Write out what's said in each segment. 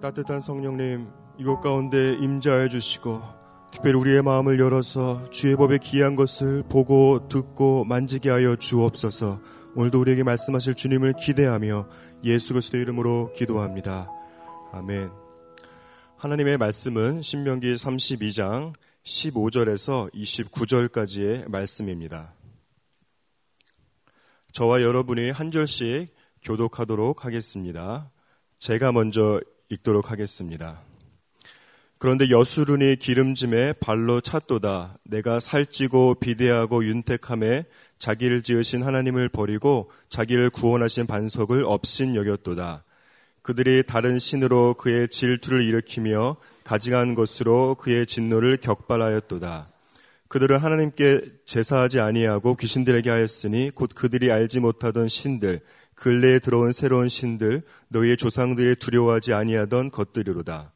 따뜻한 성령님, 이곳 가운데 임재하여 주시고 특별히 우리의 마음을 열어서 주의 법에 기이한 것을 보고 듣고 만지게 하여 주옵소서. 오늘도 우리에게 말씀하실 주님을 기대하며 예수 그리스도의 이름으로 기도합니다. 아멘. 하나님의 말씀은 신명기 32장 15절에서 29절까지의 말씀입니다. 저와 여러분이 한 절씩 교독하도록 하겠습니다. 제가 먼저 읽도록 하겠습니다. 그런데 여수론이 기름짐에 발로 찼도다. 내가 살찌고 비대하고 윤택함에 자기를 지으신 하나님을 버리고 자기를 구원하신 반석을 업신여겼도다. 그들이 다른 신으로 그의 질투를 일으키며 가증한 것으로 그의 진노를 격발하였도다. 그들은 하나님께 제사하지 아니하고 귀신들에게 하였으니 곧 그들이 알지 못하던 신들, 근래에 들어온 새로운 신들, 너희의 조상들이 두려워하지 아니하던 것들이로다.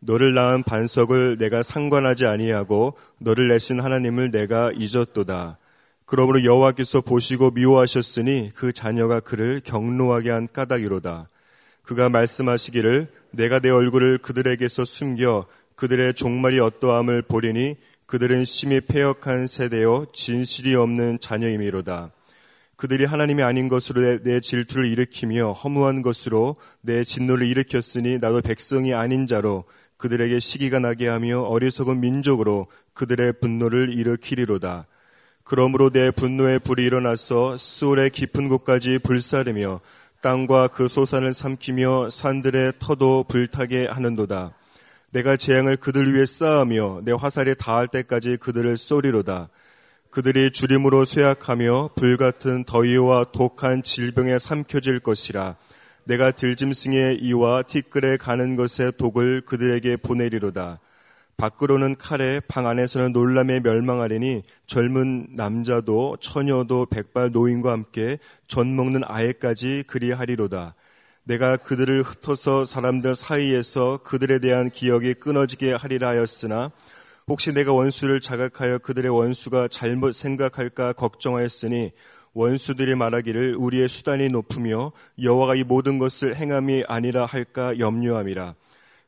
너를 낳은 반석을 내가 상관하지 아니하고 너를 내신 하나님을 내가 잊었도다. 그러므로 여호와께서 보시고 미워하셨으니 그 자녀가 그를 경노하게 한 까닭이로다. 그가 말씀하시기를 내가 내 얼굴을 그들에게서 숨겨 그들의 종말이 어떠함을 보리니 그들은 심히 패역한 세대요 진실이 없는 자녀임이로다. 그들이 하나님이 아닌 것으로 내 질투를 일으키며 허무한 것으로 내 진노를 일으켰으니 나도 백성이 아닌 자로 그들에게 시기가 나게 하며 어리석은 민족으로 그들의 분노를 일으키리로다. 그러므로 내 분노의 불이 일어나서 스올의 깊은 곳까지 불사르며 땅과 그 소산을 삼키며 산들의 터도 불타게 하는도다. 내가 재앙을 그들 위에 쌓으며 내 화살이 닿을 때까지 그들을 쏘리로다. 그들이 주림으로 쇠약하며 불같은 더위와 독한 질병에 삼켜질 것이라. 내가 들짐승의 이와 티끌에 가는 것의 독을 그들에게 보내리로다. 밖으로는 칼에 방 안에서는 놀람에 멸망하리니 젊은 남자도 처녀도 백발 노인과 함께 젖 먹는 아이까지 그리하리로다. 내가 그들을 흩어서 사람들 사이에서 그들에 대한 기억이 끊어지게 하리라 하였으나 혹시 내가 원수를 자각하여 그들의 원수가 잘못 생각할까 걱정하였으니 원수들이 말하기를 우리의 수단이 높으며 여호와가 이 모든 것을 행함이 아니라 할까 염려함이라.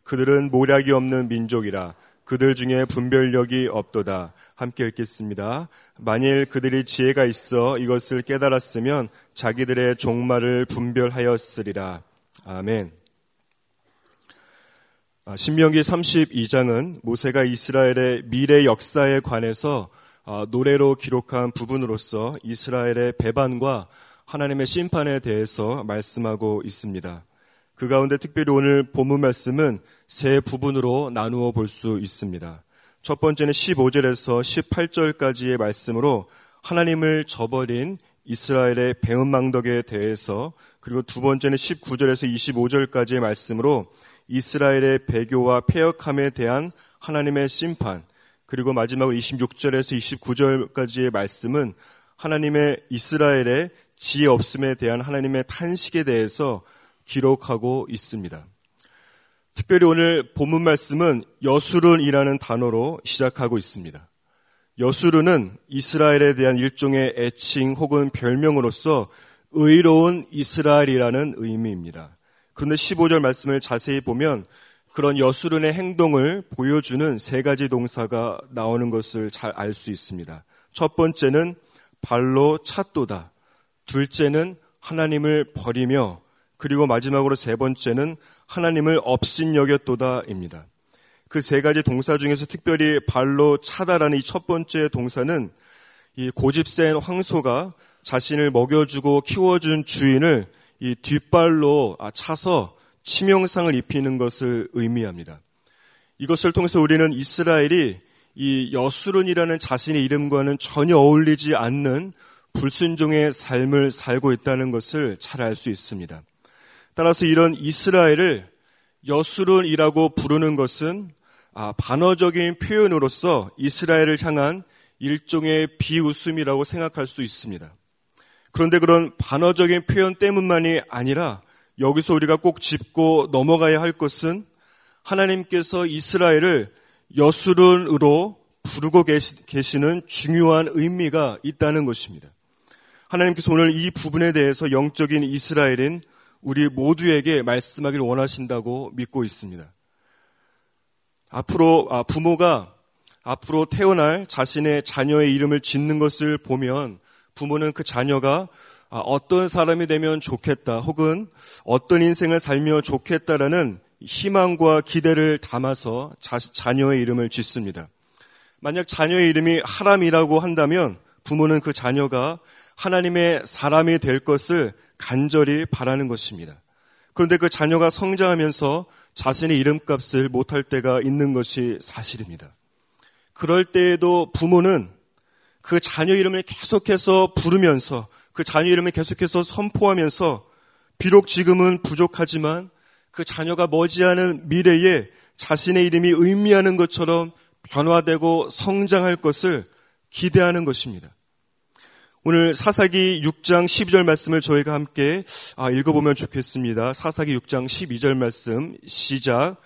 그들은 모략이 없는 민족이라. 그들 중에 분별력이 없도다. 함께 읽겠습니다. 만일 그들이 지혜가 있어 이것을 깨달았으면 자기들의 종말을 분별하였으리라. 아멘. 신명기 32장은 모세가 이스라엘의 미래 역사에 관해서 노래로 기록한 부분으로서 이스라엘의 배반과 하나님의 심판에 대해서 말씀하고 있습니다. 그 가운데 특별히 오늘 본문 말씀은 세 부분으로 나누어 볼 수 있습니다. 첫 번째는 15절에서 18절까지의 말씀으로 하나님을 저버린 이스라엘의 배은망덕에 대해서, 그리고 두 번째는 19절에서 25절까지의 말씀으로 이스라엘의 배교와 패역함에 대한 하나님의 심판, 그리고 마지막으로 26절에서 29절까지의 말씀은 하나님의 이스라엘의 지혜 없음에 대한 하나님의 탄식에 대해서 기록하고 있습니다. 특별히 오늘 본문 말씀은 여수론이라는 단어로 시작하고 있습니다. 여수론은 이스라엘에 대한 일종의 애칭 혹은 별명으로서 의로운 이스라엘이라는 의미입니다. 그런데 15절 말씀을 자세히 보면 그런 여수론의 행동을 보여주는 세 가지 동사가 나오는 것을 잘 알 수 있습니다. 첫 번째는 발로 찼도다. 둘째는 하나님을 버리며, 그리고 마지막으로 세 번째는 하나님을 업신여겼도다입니다. 그 세 가지 동사 중에서 특별히 발로 차다라는 이 첫 번째 동사는 이 고집센 황소가 자신을 먹여주고 키워준 주인을 이 뒷발로 차서 치명상을 입히는 것을 의미합니다. 이것을 통해서 우리는 이스라엘이 이 여수론이라는 자신의 이름과는 전혀 어울리지 않는 불순종의 삶을 살고 있다는 것을 잘 알 수 있습니다. 따라서 이런 이스라엘을 여수론이라고 부르는 것은 반어적인 표현으로서 이스라엘을 향한 일종의 비웃음이라고 생각할 수 있습니다. 그런데 그런 반어적인 표현 때문만이 아니라 여기서 우리가 꼭 짚고 넘어가야 할 것은 하나님께서 이스라엘을 여수론으로 부르고 계시는 중요한 의미가 있다는 것입니다. 하나님께서 오늘 이 부분에 대해서 영적인 이스라엘인 우리 모두에게 말씀하길 원하신다고 믿고 있습니다. 앞으로 부모가 앞으로 태어날 자신의 자녀의 이름을 짓는 것을 보면 부모는 그 자녀가 어떤 사람이 되면 좋겠다 혹은 어떤 인생을 살며 좋겠다라는 희망과 기대를 담아서 자녀의 이름을 짓습니다. 만약 자녀의 이름이 하람이라고 한다면 부모는 그 자녀가 하나님의 사람이 될 것을 간절히 바라는 것입니다. 그런데 그 자녀가 성장하면서 자신의 이름값을 못할 때가 있는 것이 사실입니다. 그럴 때에도 부모는 그 자녀 이름을 계속해서 부르면서 그 자녀 이름을 계속해서 선포하면서 비록 지금은 부족하지만 그 자녀가 머지않은 미래에 자신의 이름이 의미하는 것처럼 변화되고 성장할 것을 기대하는 것입니다. 오늘 사사기 6장 12절 말씀을 저희가 함께 읽어보면 좋겠습니다. 사사기 6장 12절 말씀 시작.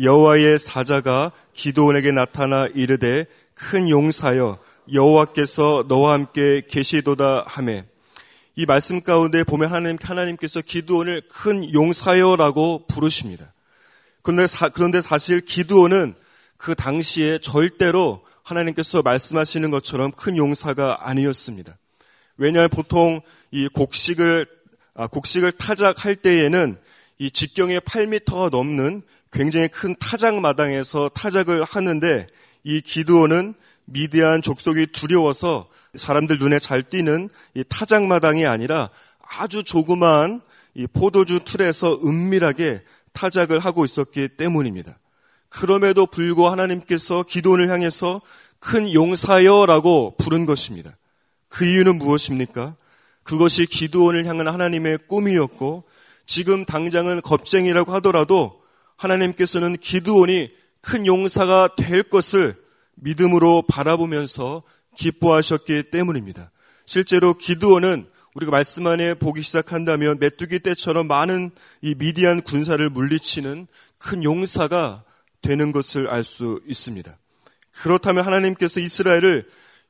여호와의 사자가 기드온에게 나타나 이르되 큰 용사여 여호와께서 너와 함께 계시도다 하며. 이 말씀 가운데 보면 하나님께서 기드온을 큰 용사여라고 부르십니다. 그런데 사실 기드온은 그 당시에 절대로 하나님께서 말씀하시는 것처럼 큰 용사가 아니었습니다. 왜냐하면 보통 이 곡식을 타작할 때에는 이 직경의 8m가 넘는 굉장히 큰 타작 마당에서 타작을 하는데 이 기드온은 미디안 족속이 두려워서 사람들 눈에 잘 띄는 이 타작 마당이 아니라 아주 조그마한 이 포도주 틀에서 은밀하게 타작을 하고 있었기 때문입니다. 그럼에도 불구하고 하나님께서 기드온을 향해서 큰 용사여라고 부른 것입니다. 그 이유는 무엇입니까? 그것이 기드온을 향한 하나님의 꿈이었고 지금 당장은 겁쟁이라고 하더라도 하나님께서는 기드온이 큰 용사가 될 것을 믿음으로 바라보면서 기뻐하셨기 때문입니다. 실제로 기드온은 우리가 말씀 안에 보기 시작한다면 메뚜기 떼처럼 많은 이 미디안 군사를 물리치는 큰 용사가 되는 것을 알 수 있습니다. 그렇다면 하나님께서 이스라엘을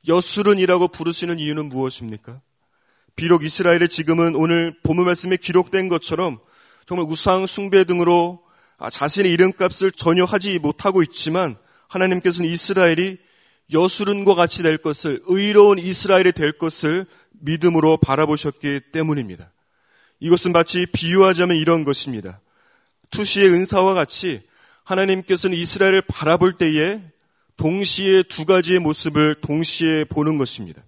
여수론이라고 부르시는 이유는 무엇입니까? 비록 이스라엘의 지금은 오늘 본문 말씀에 기록된 것처럼 정말 우상 숭배 등으로 자신의 이름값을 전혀 하지 못하고 있지만 하나님께서는 이스라엘이 여수론과 같이 될 것을, 의로운 이스라엘이 될 것을 믿음으로 바라보셨기 때문입니다. 이것은 마치 비유하자면 이런 것입니다. 투시의 은사와 같이 하나님께서는 이스라엘을 바라볼 때에 동시에 두 가지의 모습을 동시에 보는 것입니다.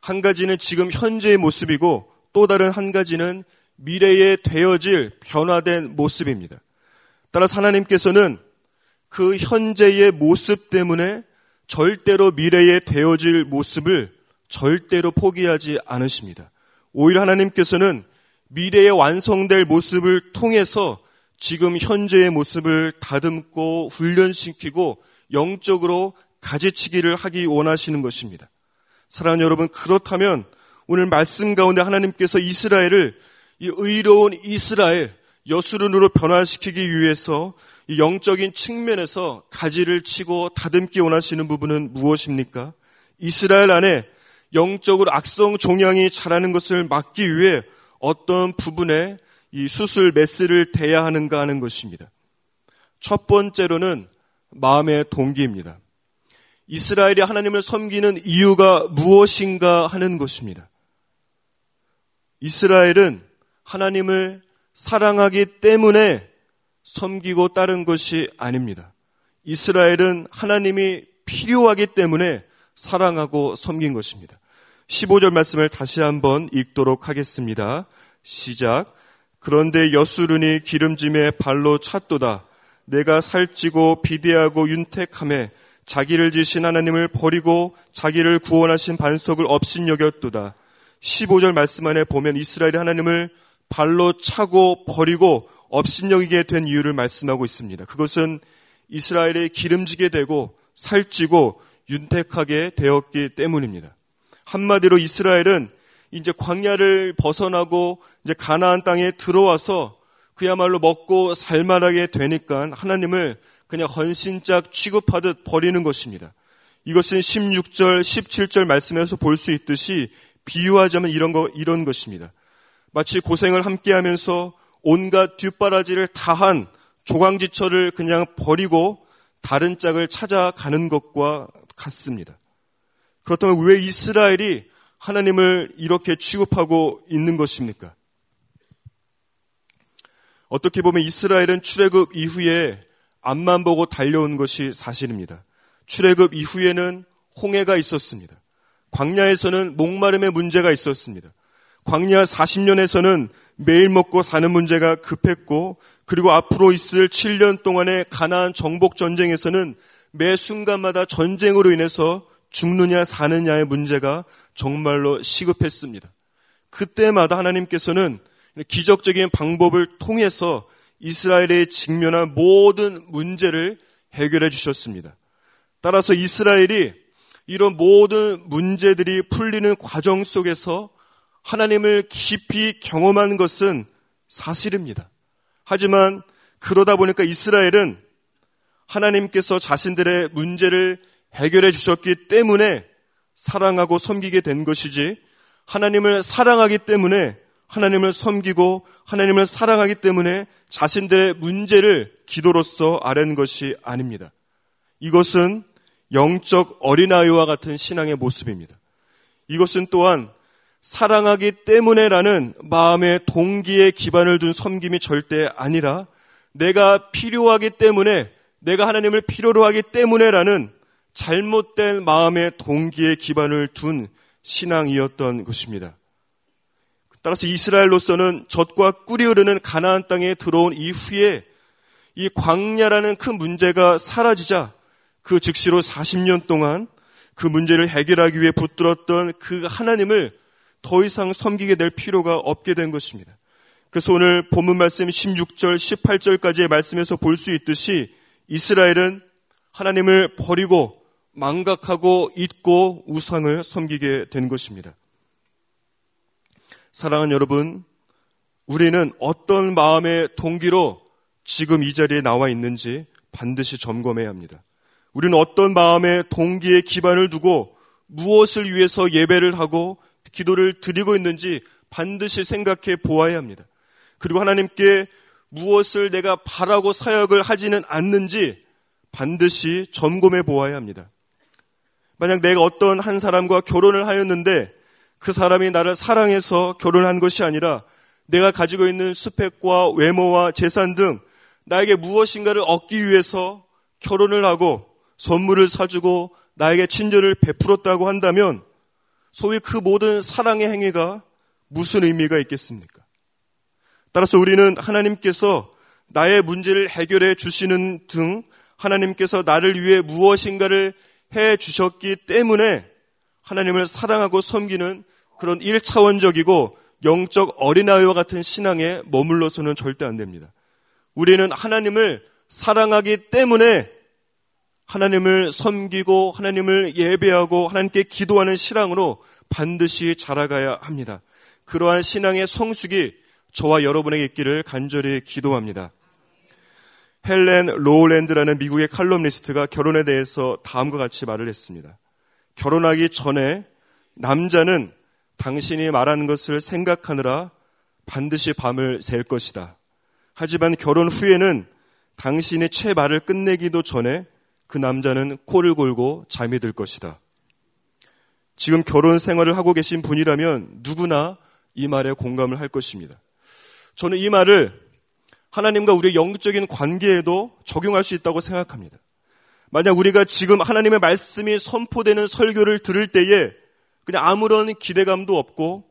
한 가지는 지금 현재의 모습이고 또 다른 한 가지는 미래에 되어질 변화된 모습입니다. 따라서 하나님께서는 그 현재의 모습 때문에 절대로 미래에 되어질 모습을 절대로 포기하지 않으십니다. 오히려 하나님께서는 미래에 완성될 모습을 통해서 지금 현재의 모습을 다듬고 훈련시키고 영적으로 가지치기를 하기 원하시는 것입니다. 사랑하는 여러분, 그렇다면 오늘 말씀 가운데 하나님께서 이스라엘을 이 의로운 이스라엘 여수론으로 변화시키기 위해서 이 영적인 측면에서 가지를 치고 다듬기 원하시는 부분은 무엇입니까? 이스라엘 안에 영적으로 악성 종양이 자라는 것을 막기 위해 어떤 부분에 이 수술 메스를 대야 하는가 하는 것입니다. 첫 번째로는 마음의 동기입니다. 이스라엘이 하나님을 섬기는 이유가 무엇인가 하는 것입니다. 이스라엘은 하나님을 사랑하기 때문에 섬기고 따른 것이 아닙니다. 이스라엘은 하나님이 필요하기 때문에 사랑하고 섬긴 것입니다. 15절 말씀을 다시 한번 읽도록 하겠습니다. 시작. 그런데 여수론이 기름짐에 발로 찼도다. 내가 살찌고 비대하고 윤택함에 자기를 지신 하나님을 버리고 자기를 구원하신 반석을 업신여겼도다. 15절 말씀 안에 보면 이스라엘이 하나님을 발로 차고 버리고 업신여기게 된 이유를 말씀하고 있습니다. 그것은 이스라엘이 기름지게 되고 살찌고 윤택하게 되었기 때문입니다. 한마디로 이스라엘은 이제 광야를 벗어나고 이제 가나안 땅에 들어와서 그야말로 먹고 살만하게 되니까 하나님을 그냥 헌신짝 취급하듯 버리는 것입니다. 이것은 16절, 17절 말씀에서 볼 수 있듯이 비유하자면 이런 것입니다. 마치 고생을 함께하면서 온갖 뒷바라지를 다한 조강지처를 그냥 버리고 다른 짝을 찾아가는 것과 같습니다. 그렇다면 왜 이스라엘이 하나님을 이렇게 취급하고 있는 것입니까? 어떻게 보면 이스라엘은 출애굽 이후에 앞만 보고 달려온 것이 사실입니다. 출애굽 이후에는 홍해가 있었습니다. 광야에서는 목마름의 문제가 있었습니다. 광야 40년에서는 매일 먹고 사는 문제가 급했고, 그리고 앞으로 있을 7년 동안의 가나안 정복 전쟁에서는 매 순간마다 전쟁으로 인해서 죽느냐 사느냐의 문제가 정말로 시급했습니다. 그때마다 하나님께서는 기적적인 방법을 통해서 이스라엘에 직면한 모든 문제를 해결해 주셨습니다. 따라서 이스라엘이 이런 모든 문제들이 풀리는 과정 속에서 하나님을 깊이 경험한 것은 사실입니다. 하지만 그러다 보니까 이스라엘은 하나님께서 자신들의 문제를 해결해 주셨기 때문에 사랑하고 섬기게 된 것이지, 하나님을 사랑하기 때문에 하나님을 섬기고 하나님을 사랑하기 때문에 자신들의 문제를 기도로써 아는 것이 아닙니다. 이것은 영적 어린아이와 같은 신앙의 모습입니다. 이것은 또한 사랑하기 때문에라는 마음의 동기에 기반을 둔 섬김이 절대 아니라 내가 필요하기 때문에, 내가 하나님을 필요로 하기 때문에라는 잘못된 마음의 동기에 기반을 둔 신앙이었던 것입니다. 따라서 이스라엘로서는 젖과 꿀이 흐르는 가나안 땅에 들어온 이후에 이 광야라는 큰 문제가 사라지자 그 즉시로 40년 동안 그 문제를 해결하기 위해 붙들었던 그 하나님을 더 이상 섬기게 될 필요가 없게 된 것입니다. 그래서 오늘 본문 말씀 16절, 18절까지의 말씀에서 볼 수 있듯이 이스라엘은 하나님을 버리고 망각하고 잊고 우상을 섬기게 된 것입니다. 사랑하는 여러분, 우리는 어떤 마음의 동기로 지금 이 자리에 나와 있는지 반드시 점검해야 합니다. 우리는 어떤 마음의 동기에 기반을 두고 무엇을 위해서 예배를 하고 기도를 드리고 있는지 반드시 생각해 보아야 합니다. 그리고 하나님께 무엇을 내가 바라고 사역을 하지는 않는지 반드시 점검해 보아야 합니다. 만약 내가 어떤 한 사람과 결혼을 하였는데 그 사람이 나를 사랑해서 결혼한 것이 아니라 내가 가지고 있는 스펙과 외모와 재산 등 나에게 무엇인가를 얻기 위해서 결혼을 하고 선물을 사주고 나에게 친절을 베풀었다고 한다면 소위 그 모든 사랑의 행위가 무슨 의미가 있겠습니까? 따라서 우리는 하나님께서 나의 문제를 해결해 주시는 등 하나님께서 나를 위해 무엇인가를 해 주셨기 때문에 하나님을 사랑하고 섬기는 그런 1차원적이고 영적 어린아이와 같은 신앙에 머물러서는 절대 안 됩니다. 우리는 하나님을 사랑하기 때문에 하나님을 섬기고 하나님을 예배하고 하나님께 기도하는 신앙으로 반드시 자라가야 합니다. 그러한 신앙의 성숙이 저와 여러분에게 있기를 간절히 기도합니다. 헬렌 로우랜드라는 미국의 칼럼니스트가 결혼에 대해서 다음과 같이 말을 했습니다. 결혼하기 전에 남자는 당신이 말한 것을 생각하느라 반드시 밤을 샐 것이다. 하지만 결혼 후에는 당신이 채 말을 끝내기도 전에 그 남자는 코를 골고 잠이 들 것이다. 지금 결혼 생활을 하고 계신 분이라면 누구나 이 말에 공감을 할 것입니다. 저는 이 말을 하나님과 우리의 영적인 관계에도 적용할 수 있다고 생각합니다. 만약 우리가 지금 하나님의 말씀이 선포되는 설교를 들을 때에 그냥 아무런 기대감도 없고,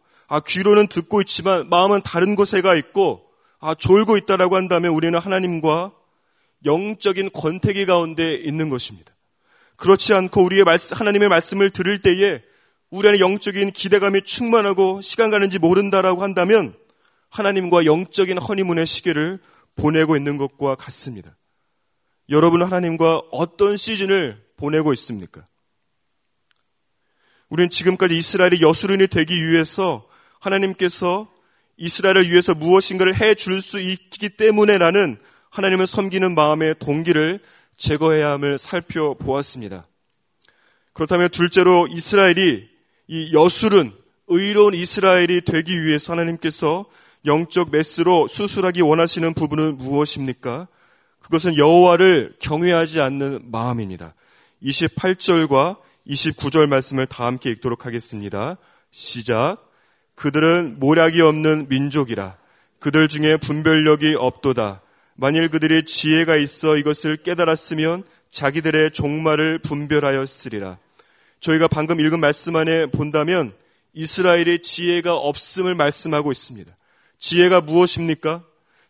귀로는 듣고 있지만 마음은 다른 곳에 가 있고, 졸고 있다라고 한다면 우리는 하나님과 영적인 권태기 가운데 있는 것입니다. 그렇지 않고 하나님의 말씀을 들을 때에 우리 안에 영적인 기대감이 충만하고 시간 가는지 모른다라고 한다면 하나님과 영적인 허니문의 시기를 보내고 있는 것과 같습니다. 여러분은 하나님과 어떤 시즌을 보내고 있습니까? 우리는 지금까지 이스라엘의 여수론이 되기 위해서 하나님께서 이스라엘을 위해서 무엇인가를 해줄 수 있기 때문에라는 하나님을 섬기는 마음의 동기를 제거해야 함을 살펴보았습니다. 그렇다면 둘째로 이스라엘이 이 여수론, 의로운 이스라엘이 되기 위해서 하나님께서 영적 메스로 수술하기 원하시는 부분은 무엇입니까? 그것은 여호와를 경외하지 않는 마음입니다. 28절과 29절 말씀을 다 함께 읽도록 하겠습니다. 시작. 그들은 모략이 없는 민족이라. 그들 중에 분별력이 없도다. 만일 그들이 지혜가 있어 이것을 깨달았으면 자기들의 종말을 분별하였으리라. 저희가 방금 읽은 말씀 안에 본다면 이스라엘의 지혜가 없음을 말씀하고 있습니다. 지혜가 무엇입니까?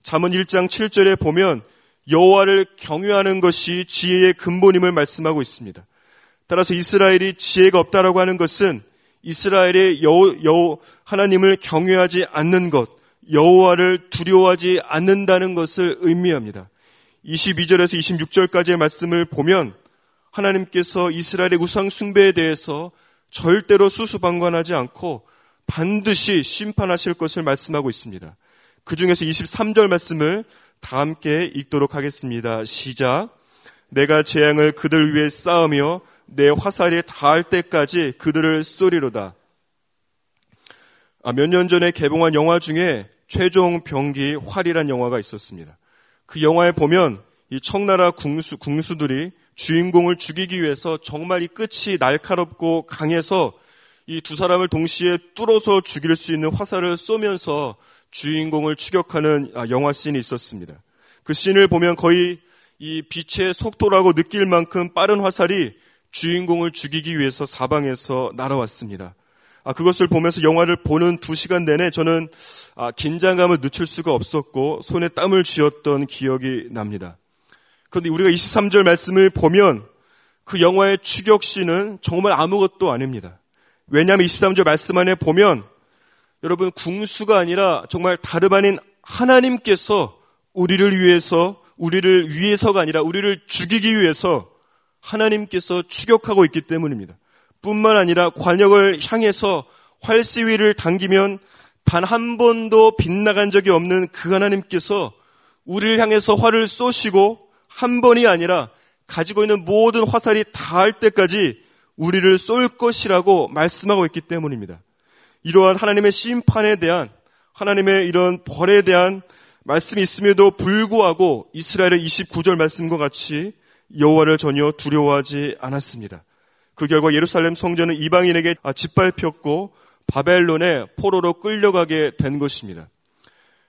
잠언 1장 7절에 보면 여호와를 경외하는 것이 지혜의 근본임을 말씀하고 있습니다. 따라서 이스라엘이 지혜가 없다라고 하는 것은 이스라엘의 하나님을 경외하지 않는 것, 여호와를 두려워하지 않는다는 것을 의미합니다. 22절에서 26절까지의 말씀을 보면 하나님께서 이스라엘의 우상 숭배에 대해서 절대로 수수방관하지 않고 반드시 심판하실 것을 말씀하고 있습니다. 그 중에서 23절 말씀을 다 함께 읽도록 하겠습니다. 시작. 내가 재앙을 그들 위에 쌓으며 내 화살이 닿을 때까지 그들을 쏘리로다. 몇 년 전에 개봉한 영화 중에 최종 병기 활이란 영화가 있었습니다. 그 영화에 보면 이 청나라 궁수들이 주인공을 죽이기 위해서 정말 이 끝이 날카롭고 강해서 이 두 사람을 동시에 뚫어서 죽일 수 있는 화살을 쏘면서 주인공을 추격하는 영화 씬이 있었습니다. 그 씬을 보면 거의 이 빛의 속도라고 느낄 만큼 빠른 화살이 주인공을 죽이기 위해서 사방에서 날아왔습니다. 그것을 보면서 영화를 보는 2시간 내내 저는 긴장감을 늦출 수가 없었고 손에 땀을 쥐었던 기억이 납니다. 그런데 우리가 23절 말씀을 보면 그 영화의 추격씬은 정말 아무것도 아닙니다. 왜냐하면 23절 말씀 안에 보면 여러분 궁수가 아니라 정말 다름 아닌 하나님께서 우리를 위해서가 아니라 우리를 죽이기 위해서 하나님께서 추격하고 있기 때문입니다. 뿐만 아니라 관역을 향해서 활시위를 당기면 단 한 번도 빗나간 적이 없는 그 하나님께서 우리를 향해서 활을 쏘시고 한 번이 아니라 가지고 있는 모든 화살이 닿을 때까지 우리를 쏠 것이라고 말씀하고 있기 때문입니다. 이러한 하나님의 심판에 대한 하나님의 이런 벌에 대한 말씀이 있음에도 불구하고 이스라엘의 29절 말씀과 같이 여호와를 전혀 두려워하지 않았습니다. 그 결과 예루살렘 성전은 이방인에게 짓밟혔고 바벨론에 포로로 끌려가게 된 것입니다.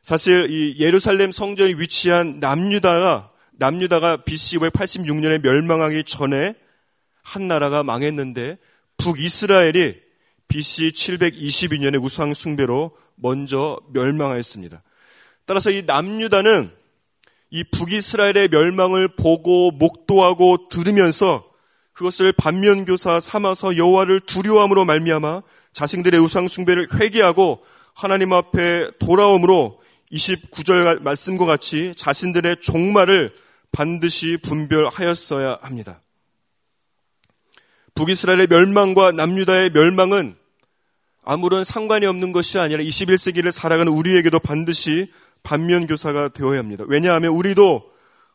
사실 이 예루살렘 성전이 위치한 남유다가 BC 586년에 멸망하기 전에 한 나라가 망했는데 북이스라엘이 BC 722년에 우상 숭배로 먼저 멸망하였습니다. 따라서 이 남유다는 이 북이스라엘의 멸망을 보고 목도하고 들으면서 그것을 반면교사 삼아서 여호와를 두려워함으로 말미암아 자신들의 우상숭배를 회개하고 하나님 앞에 돌아옴으로 29절 말씀과 같이 자신들의 종말을 반드시 분별하였어야 합니다. 북이스라엘의 멸망과 남유다의 멸망은 아무런 상관이 없는 것이 아니라 21세기를 살아가는 우리에게도 반드시 반면교사가 되어야 합니다. 왜냐하면 우리도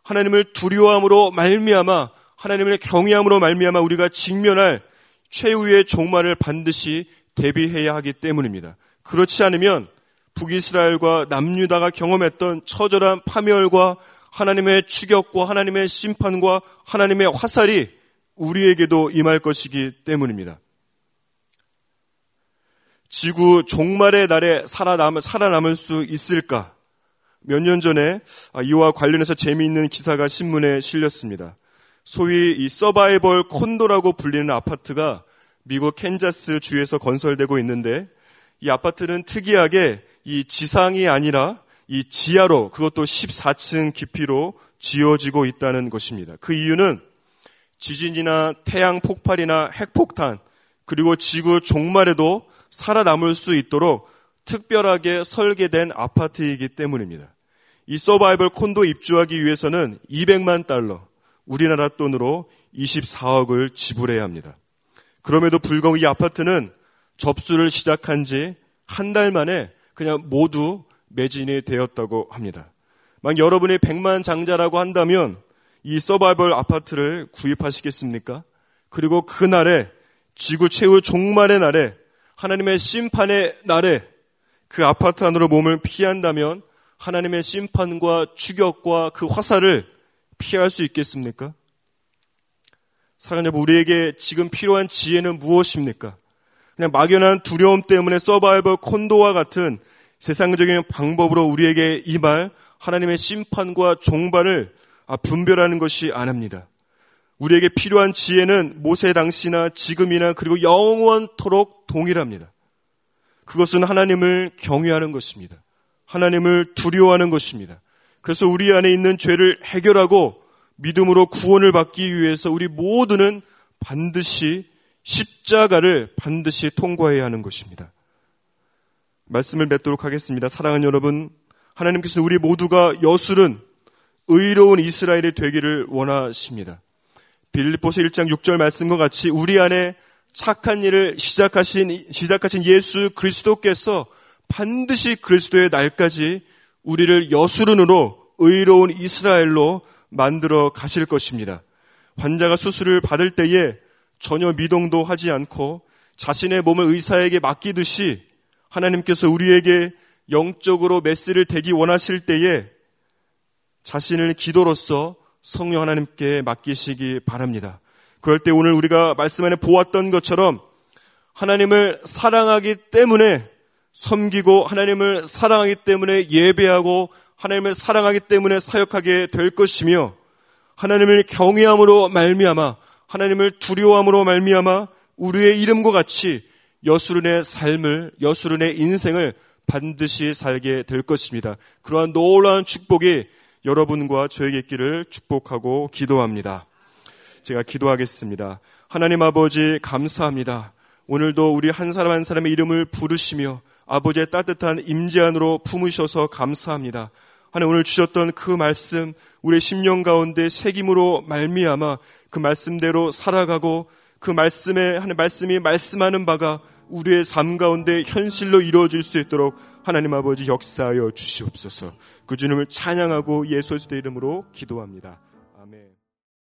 하나님을 두려워함으로 말미암아 하나님의 경외함으로 말미암아 우리가 직면할 최후의 종말을 반드시 대비해야 하기 때문입니다. 그렇지 않으면 북이스라엘과 남유다가 경험했던 처절한 파멸과 하나님의 추격과 하나님의 심판과 하나님의 화살이 우리에게도 임할 것이기 때문입니다. 지구 종말의 날에 살아남을 수 있을까? 몇 년 전에 이와 관련해서 재미있는 기사가 신문에 실렸습니다. 소위 이 서바이벌 콘도라고 불리는 아파트가 미국 캔자스 주에서 건설되고 있는데 이 아파트는 특이하게 이 지상이 아니라 이 지하로 그것도 14층 깊이로 지어지고 있다는 것입니다. 그 이유는 지진이나 태양 폭발이나 핵폭탄 그리고 지구 종말에도 살아남을 수 있도록 특별하게 설계된 아파트이기 때문입니다. 이 서바이벌 콘도 입주하기 위해서는 200만 달러 우리나라 돈으로 24억을 지불해야 합니다. 그럼에도 불구하고 이 아파트는 접수를 시작한 지 한 달 만에 그냥 모두 매진이 되었다고 합니다. 만약 여러분이 100만 장자라고 한다면 이 서바이벌 아파트를 구입하시겠습니까? 그리고 그날에 지구 최후 종말의 날에 하나님의 심판의 날에 그 아파트 안으로 몸을 피한다면 하나님의 심판과 추격과 그 화살을 피할 수 있겠습니까? 사랑하는 여러분, 우리에게 지금 필요한 지혜는 무엇입니까? 그냥 막연한 두려움 때문에 서바이벌 콘도와 같은 세상적인 방법으로 우리에게 임할 하나님의 심판과 종발을 분별하는 것이 아닙니다. 우리에게 필요한 지혜는 모세 당시나 지금이나 그리고 영원토록 동일합니다. 그것은 하나님을 경외하는 것입니다. 하나님을 두려워하는 것입니다. 그래서 우리 안에 있는 죄를 해결하고 믿음으로 구원을 받기 위해서 우리 모두는 반드시 십자가를 반드시 통과해야 하는 것입니다. 말씀을 맺도록 하겠습니다. 사랑하는 여러분, 하나님께서는 우리 모두가 여수론 의로운 이스라엘이 되기를 원하십니다. 빌립보서 1장 6절 말씀과 같이 우리 안에 착한 일을 시작하신 예수 그리스도께서 반드시 그리스도의 날까지 우리를 여수론으로 의로운 이스라엘로 만들어 가실 것입니다. 환자가 수술을 받을 때에 전혀 미동도 하지 않고 자신의 몸을 의사에게 맡기듯이 하나님께서 우리에게 영적으로 메시를 대기 원하실 때에 자신을 기도로써 성령 하나님께 맡기시기 바랍니다. 그럴 때 오늘 우리가 말씀 안에 보았던 것처럼 하나님을 사랑하기 때문에 섬기고 하나님을 사랑하기 때문에 예배하고 하나님을 사랑하기 때문에 사역하게 될 것이며 하나님을 경외함으로 말미암아 하나님을 두려워함으로 말미암아 우리의 이름과 같이 여수론의 삶을 여수론의 인생을 반드시 살게 될 것입니다. 그러한 놀라운 축복이 여러분과 저에게 있기를 축복하고 기도합니다. 제가 기도하겠습니다. 하나님 아버지 감사합니다. 오늘도 우리 한 사람 한 사람의 이름을 부르시며 아버지의 따뜻한 임재 안으로 품으셔서 감사합니다. 하나님 오늘 주셨던 그 말씀 우리의 심령 가운데 새김으로 말미암아 그 말씀대로 살아가고 그 말씀에 하나님 말씀이 말씀하는 바가 우리의 삶 가운데 현실로 이루어질 수 있도록 하나님 아버지 역사하여 주시옵소서. 그 주님을 찬양하고 예수의 이름으로 기도합니다. 아멘.